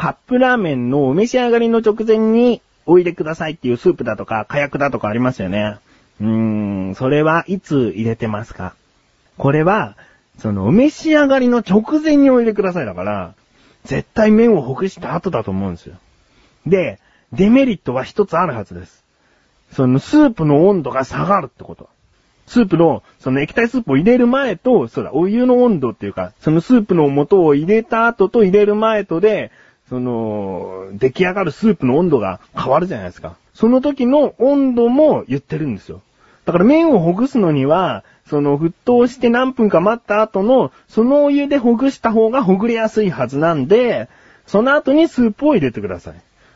カップラーメンのお召し上がりの直前にお入れくださいっていうスープだとか火薬だとかありますよね。それはいつ入れてますか？これは、そのお召し上がりの直前にお入れくださいだから、絶対麺をほぐした後だと思うんですよ。で、デメリットは一つあるはずです。そのスープの温度が下がるってこと。スープの、その液体スープを入れる前と、お湯の温度っていうか、そのスープの素を入れた後と入れる前とで、その、出来上がるスープの温度が変わるじゃないですか。その時の温度も言ってるんですよ。だから麺をほぐすのには、その沸騰して何分か待った後の、そのお湯でほぐした方がほぐれやすいはずなんで、その後にスープを入れてください。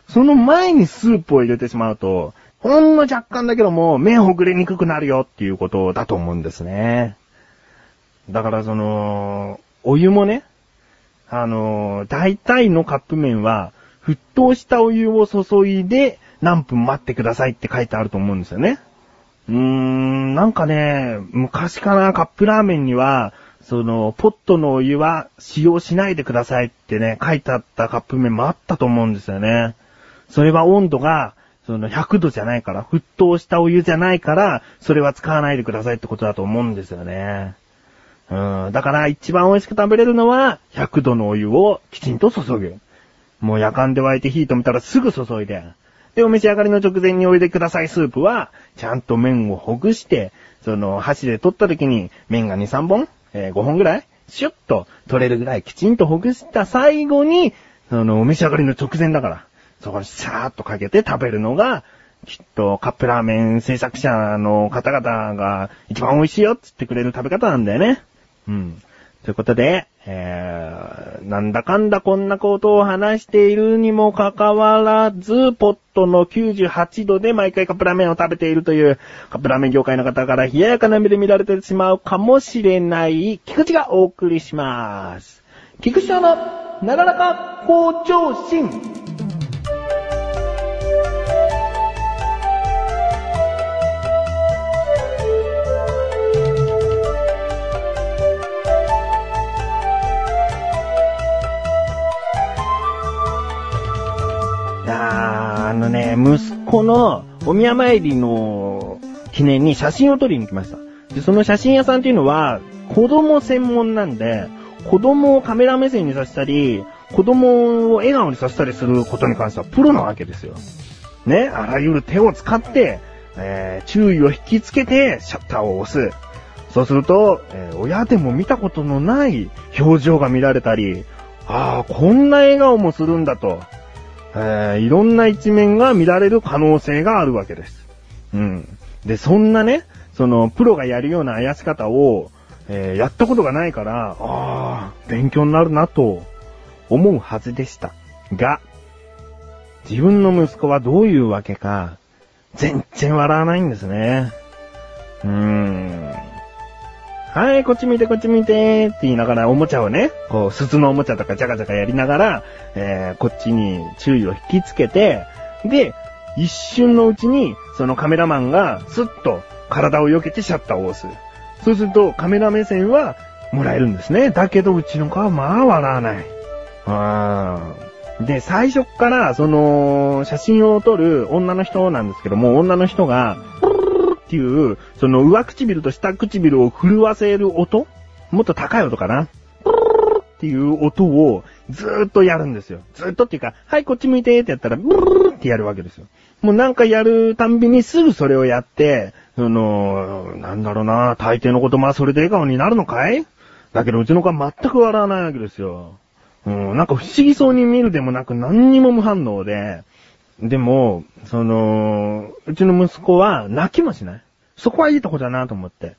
その前にスープを入れてしまうと、ほんの若干だけども、麺ほぐれにくくなるよっていうことだと思うんですね。だからその、お湯もね、大体のカップ麺は、沸騰したお湯を注いで何分待ってくださいって書いてあると思うんですよね。なんかね、昔からカップラーメンには、その、ポットのお湯は使用しないでくださいってね、書いてあったカップ麺もあったと思うんですよね。それは温度が、その100度じゃないから、沸騰したお湯じゃないから、それは使わないでくださいってことだと思うんですよね。だから一番美味しく食べれるのは、100度のお湯をきちんと注ぐ。もうやかんで沸いて火止めたらすぐ注いで。で、お召し上がりの直前にお入れくださいスープは、ちゃんと麺をほぐして、その箸で取った時に麺が2、3本、5本ぐらいシュッと取れるぐらいきちんとほぐした最後に、そのお召し上がりの直前だから。そこにシャーっとかけて食べるのが、きっとカップラーメン制作者の方々が一番美味しいよって言ってくれる食べ方なんだよね。ということで、なんだかんだこんなことを話しているにもかかわらず、ポットの98度で毎回カップラーメンを食べているという、カップラーメン業界の方から冷ややかな目で見られてしまうかもしれない、菊池がお送りします。菊池のなだらか向上心。息子のお宮参りの記念に写真を撮りに来ました。で、その写真屋さんっていうのは子供専門なんで、子供をカメラ目線にさせたり、子供を笑顔にさせたりすることに関してはプロなわけですよ。ね、あらゆる手を使って、注意を引きつけてシャッターを押す。そうすると、親でも見たことのない表情が見られたり、ああ、こんな笑顔もするんだと。いろんな一面が見られる可能性があるわけです。で、そんなね、その、プロがやるような怪し方を、やったことがないから、勉強になるなと思うはずでした。が、自分の息子はどういうわけか、全然笑わないんですね。はい、こっち見て、こっち見て、って言いながら、おもちゃをね、こう、筒のおもちゃとか、ジャカジャカやりながら、こっちに注意を引きつけて、で、一瞬のうちに、そのカメラマンが、スッと、体を避けてシャッターを押す。そうすると、カメラ目線は、もらえるんですね。だけど、うちの子は、まあ、笑わない。で、最初から、その、写真を撮る女の人なんですけども、女の人が、っていう、その上唇と下唇を震わせる音？もっと高い音かな？っていう音をずーっとやるんですよ。ずーっとっていうか、はい、こっち向いてってやったら、ってやるわけですよ。もうなんかやるたんびにすぐそれをやって、その、なんだろうな、大抵のことまあそれで笑顔になるのかい？だけどうちの子は全く笑わないわけですよ。なんか不思議そうに見るでもなく何にも無反応で、でも、その、うちの息子は泣きもしない。そこはいいとこだなと思って。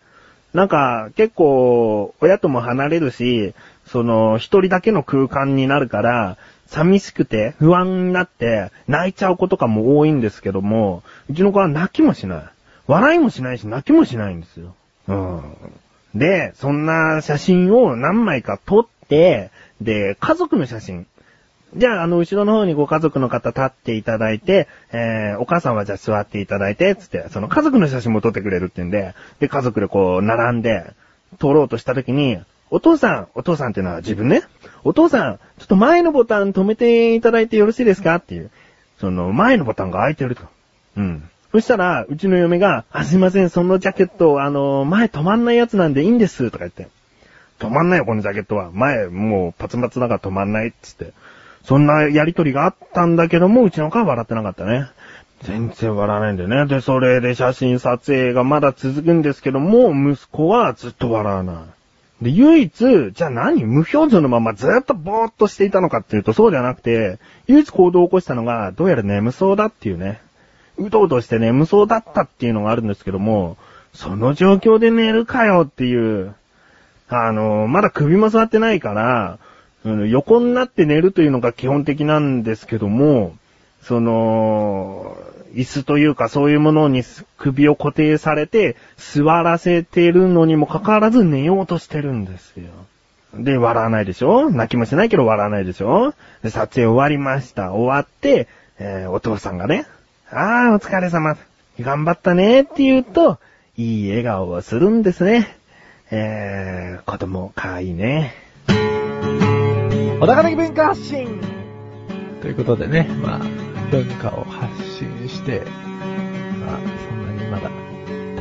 なんか、結構、親とも離れるし、その、一人だけの空間になるから、寂しくて、不安になって、泣いちゃう子とかも多いんですけども、うちの子は泣きもしない。笑いもしないし、泣きもしないんですよ。で、そんな写真を何枚か撮って、で、家族の写真。じゃあ、後ろの方にご家族の方立っていただいて、お母さんはじゃあ座っていただいて、つって、その家族の写真も撮ってくれるって言うんで、で、家族でこう、並んで、撮ろうとした時に、お父さんっていうのは自分ね、お父さん、ちょっと前のボタン止めていただいてよろしいですかっていう。その前のボタンが開いてると。うん。そしたら、うちの嫁が、あ、すいません、そのジャケット、前止まんないやつなんでいいんです、とか言って。止まんないよ、このジャケットは。前、もう、パツパツだから止まんない、つって。そんなやりとりがあったんだけども、うちの子は笑ってなかったね。全然笑わないんだよね。で、それで写真撮影がまだ続くんですけども、息子はずっと笑わない。で、唯一、じゃあ何？無表情のままずっとぼーっとしていたのかっていうと、そうじゃなくて、唯一行動を起こしたのが、どうやら眠そうだっていうね。うとうとして眠そうだったっていうのがあるんですけども、その状況で寝るかよっていう、まだ首も座ってないから、横になって寝るというのが基本的なんですけども、その、椅子というかそういうものに首を固定されて座らせてるのにもかかわらず寝ようとしてるんですよ。で、笑わないでしょ？泣きもしないけど笑わないでしょ？で、撮影終わりました。終わって、お父さんがね、ああ、お疲れ様。頑張ったねって言うと、いい笑顔をするんですね。子供、かわいいね。小高的文化発信ということでね、まあ、文化を発信して、まあ、そんなにまだ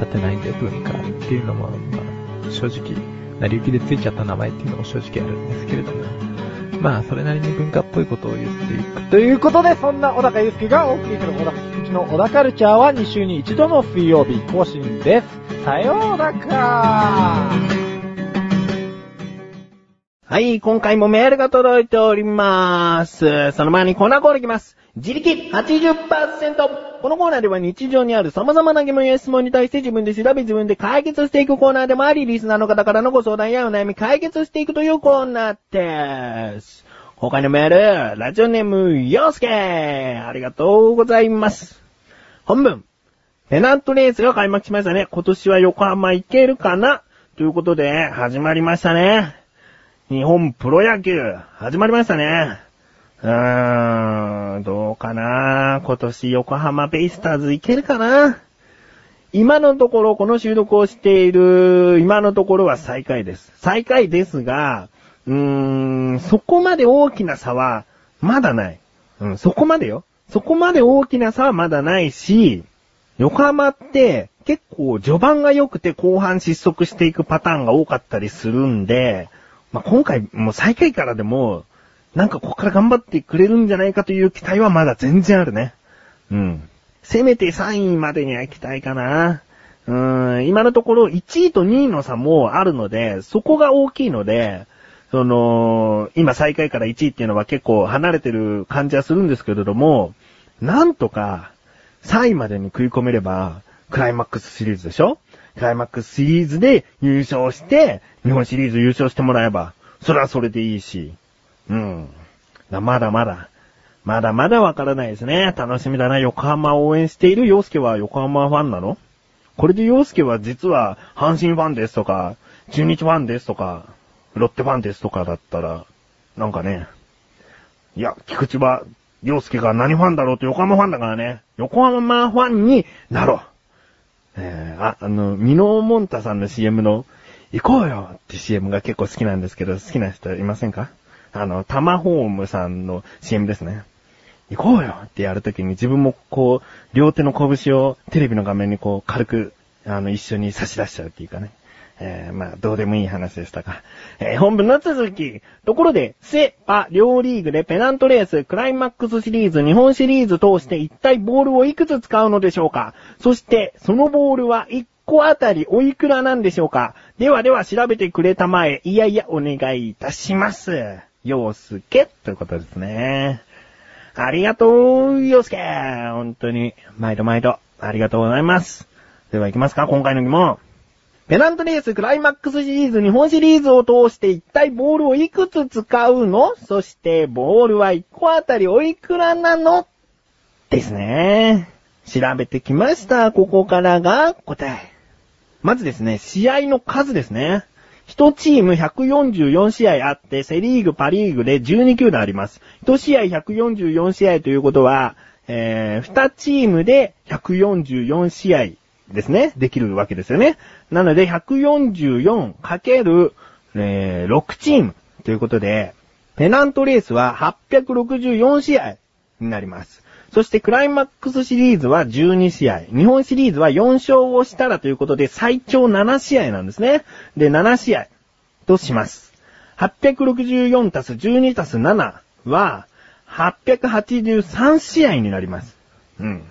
立てないんで、文化っていうのも、まあ、正直、成り行きでついちゃった名前っていうのも正直あるんですけれども、まあ、それなりに文化っぽいことを言っていくということで、そんな小高祐介がお送りするうちの小高カルチャーは2週に1度の水曜日更新です。さようなら。はい、今回もメールが届いております。その前にこんなコーナーいきます。自力 80%。 このコーナーでは日常にある様々な疑問や質問に対して自分で調べ自分で解決していくコーナーでもあり、リスナーの方からのご相談やお悩み解決していくというコーナーです。他にもあるラジオネーム陽介、ありがとうございます。本文、ペナントレースが開幕しましたね。今年は横浜行けるかなということで始まりましたね。日本プロ野球始まりましたね。どうかな。今年横浜ベイスターズいけるかな。今のところ、この収録をしている今のところは最下位です。最下位ですが、そこまで大きな差はまだない。うん、そこまでよ。そこまで大きな差はまだないし、横浜って結構序盤が良くて後半失速していくパターンが多かったりするんで、まあ、今回もう最下位からでもなんかここから頑張ってくれるんじゃないかという期待はまだ全然あるね。うん。せめて3位までには行きたいかな。今のところ1位と2位の差もあるので、そこが大きいので、今最下位から1位っていうのは結構離れてる感じはするんですけれども、なんとか3位までに食い込めればクライマックスシリーズでしょ？クライマックスシリーズで優勝して、日本シリーズ優勝してもらえば、それはそれでいいし、うん。まだわからないですね。楽しみだな。横浜を応援している陽介は横浜ファンなの？これで陽介は実は阪神ファンですとか、中日ファンですとか、ロッテファンですとかだったら、なんかね、いや、菊池は陽介が何ファンだろうと横浜ファンだからね、横浜ファンになろう。ミノーモンタさんの CM の、行こうよって CM が結構好きなんですけど、好きな人いませんか？タマホームさんの CM ですね。行こうよってやるときに自分もこう、両手の拳をテレビの画面にこう、軽く、一緒に差し出しちゃうっていうかね。まあ、どうでもいい話でしたが。本文の続き。ところで、セ・パ両リーグでペナントレース、クライマックスシリーズ、日本シリーズ通して一体ボールをいくつ使うのでしょうか？そして、そのボールは1個あたりおいくらなんでしょうか？では調べてくれたまえ。いやいや、お願いいたします。陽介ということですね。ありがとう、陽介。本当に、毎度毎度、ありがとうございます。では行きますか、今回の疑問。ペナントレース、クライマックスシリーズ、日本シリーズを通して一体ボールをいくつ使うの？そしてボールは1個あたりおいくらなの？ですね。調べてきました。ここからが答え。まずですね、試合の数ですね。1チーム144試合あって、セリーグ、パリーグで12球団あります。1試合144試合ということは、2チームで144試合。ですね。できるわけですよね。なので、144× 6チームということで、ペナントレースは864試合になります。そしてクライマックスシリーズは12試合、日本シリーズは4勝をしたらということで最長7試合なんですね。で、7試合とします。864たす12たす7は883試合になります。うん。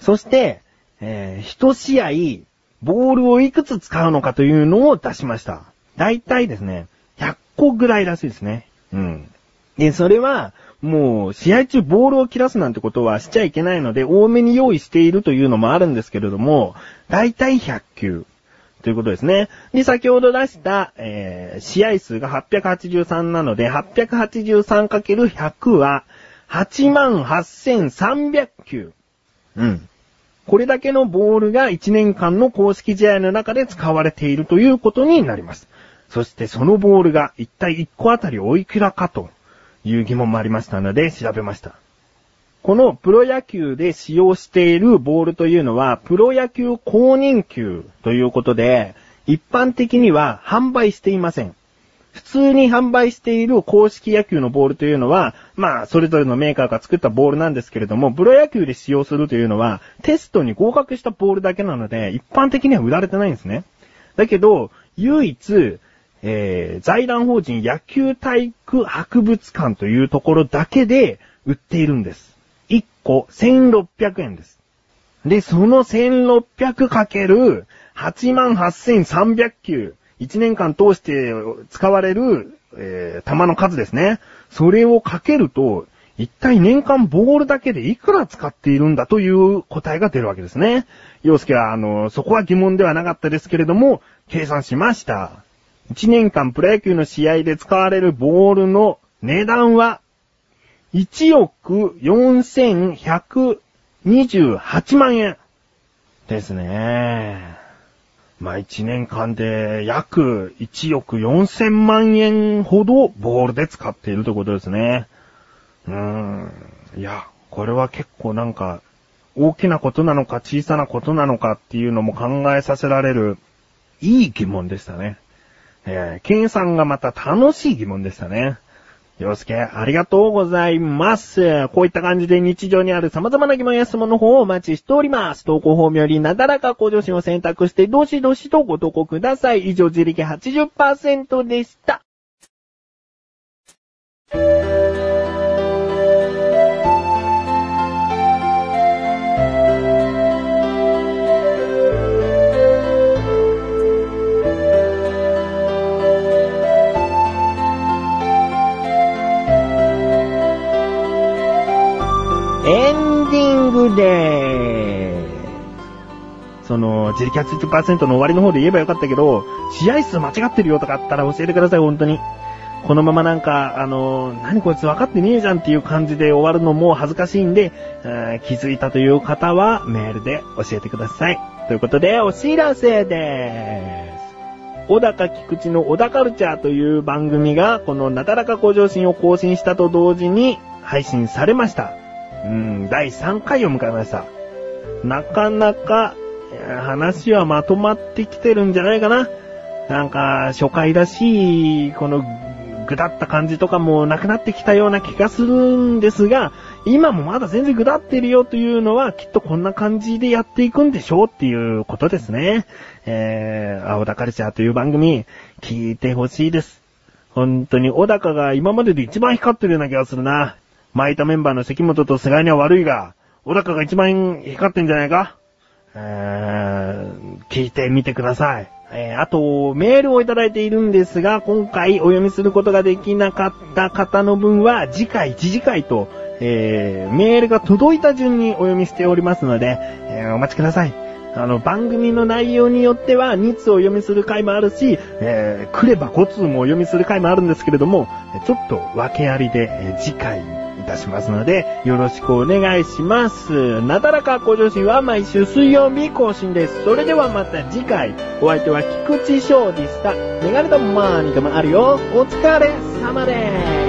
そして、1試合ボールをいくつ使うのかというのを出しました。だいたいですね、100個ぐらいらしいですね。うん。で、それは、もう、試合中ボールを切らすなんてことはしちゃいけないので、多めに用意しているというのもあるんですけれども、だいたい100球。ということですね。で、先ほど出した、試合数が883なので、883×100 は、88,300 球。うん。これだけのボールが1年間の公式試合の中で使われているということになります。そしてそのボールが一体1個あたりおいくらかという疑問もありましたので調べました。このプロ野球で使用しているボールというのはプロ野球公認球ということで一般的には販売していません。普通に販売している公式野球のボールというのはまあそれぞれのメーカーが作ったボールなんですけれども、プロ野球で使用するというのはテストに合格したボールだけなので一般的には売られてないんですね。だけど唯一財団法人野球体育博物館というところだけで売っているんです。1個1600円です。で、その 1600×88,300 球、1年間通して使われる、球の数ですね。それをかけると、一体年間ボールだけでいくら使っているんだという答えが出るわけですね。陽介は、そこは疑問ではなかったですけれども、計算しました。1年間プロ野球の試合で使われるボールの値段は14128万円ですね。まあ1年間で約14000万円ほどボールで使っているということですね。いや、これは結構なんか大きなことなのか小さなことなのかっていうのも考えさせられるいい疑問でしたね。計算がまた楽しい疑問でしたね。陽介、ありがとうございます。こういった感じで日常にある様々な疑問や質問の方をお待ちしております。投稿フォームよりなだらか向上心を選択して、どしどしとご投稿ください。以上、自力 80% でした。エンディングでーす。自力 80% の終わりの方で言えばよかったけど、試合数間違ってるよとかあったら教えてください、本当に。このままなんか、何こいつ分かってねえじゃんっていう感じで終わるのも恥ずかしいんで、気づいたという方はメールで教えてください。ということで、お知らせでーす。小高菊池の小高カルチャーという番組が、このなだらか向上心を更新したと同時に配信されました。第3回を迎えました。なかなか話はまとまってきてるんじゃないかな。なんか初回らしいこのぐだった感じとかもなくなってきたような気がするんですが、今もまだ全然ぐだってるよというのはきっとこんな感じでやっていくんでしょうっていうことですね。小高カルチャーという番組聞いてほしいです。本当に小高が今までで一番光ってるような気がするな。巻いたメンバーの関本と菅井には悪いが、小高が一番光ってんじゃないか？聞いてみてください。あと、メールをいただいているんですが、今回お読みすることができなかった方の分は、次回、次回と、メールが届いた順にお読みしておりますので、お待ちください。番組の内容によっては、2通お読みする回もあるし、来れば5通もお読みする回もあるんですけれども、ちょっと訳ありで、次回、いたしますのでよろしくお願いします。なだらか向上心は毎週水曜日更新です。それではまた次回。お相手は菊池翔でした。メガネとマーニーともあるよ。お疲れ様です。